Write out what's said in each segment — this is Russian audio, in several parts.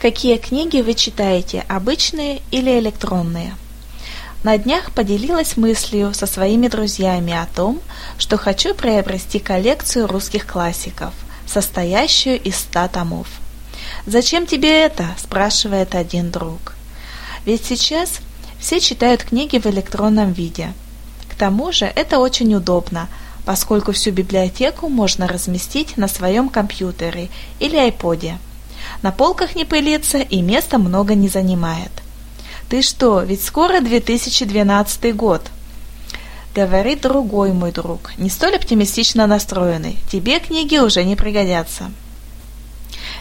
Какие книги вы читаете, обычные или электронные? На днях поделилась мыслью со своими друзьями о том, что хочу приобрести коллекцию русских классиков, состоящую из 100 томов. «Зачем тебе это?» – спрашивает один друг. Ведь сейчас все читают книги в электронном виде. К тому же это очень удобно, поскольку всю библиотеку можно разместить на своем компьютере или айподе. На полках не пылится и места много не занимает. «Ты что, ведь скоро 2012 год!» Говорит другой мой друг, не столь оптимистично настроенный. «Тебе книги уже не пригодятся».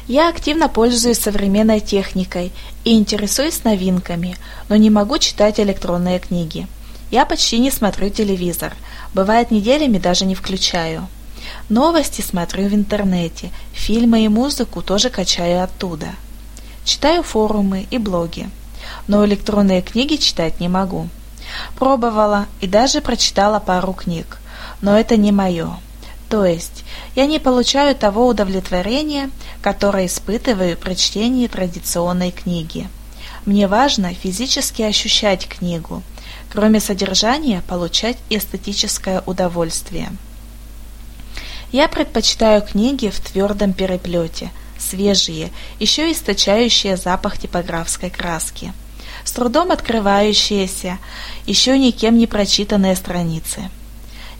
Я активно пользуюсь современной техникой и интересуюсь новинками, но не могу читать электронные книги. Я почти не смотрю телевизор, бывает, неделями даже не включаю. Новости смотрю в интернете, фильмы и музыку тоже качаю оттуда. Читаю форумы и блоги, но электронные книги читать не могу. Пробовала и даже прочитала пару книг, но это не мое. То есть я не получаю того удовлетворения, которое испытываю при чтении традиционной книги. Мне важно физически ощущать книгу, кроме содержания получать эстетическое удовольствие. Я предпочитаю книги в твердом переплете, свежие, еще источающие запах типографской краски, с трудом открывающиеся, еще никем не прочитанные страницы.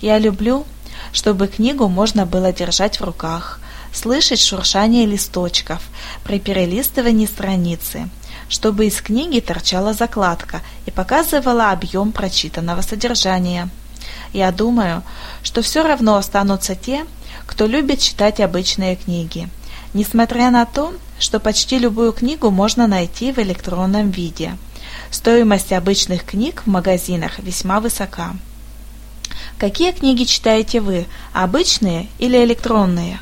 Я люблю, чтобы книгу можно было держать в руках, слышать шуршание листочков при перелистывании страницы, чтобы из книги торчала закладка и показывала объем прочитанного содержания. Я думаю, что все равно останутся те, кто любит читать обычные книги, несмотря на то, что почти любую книгу можно найти в электронном виде. Стоимость обычных книг в магазинах весьма высока. Какие книги читаете вы, обычные или электронные?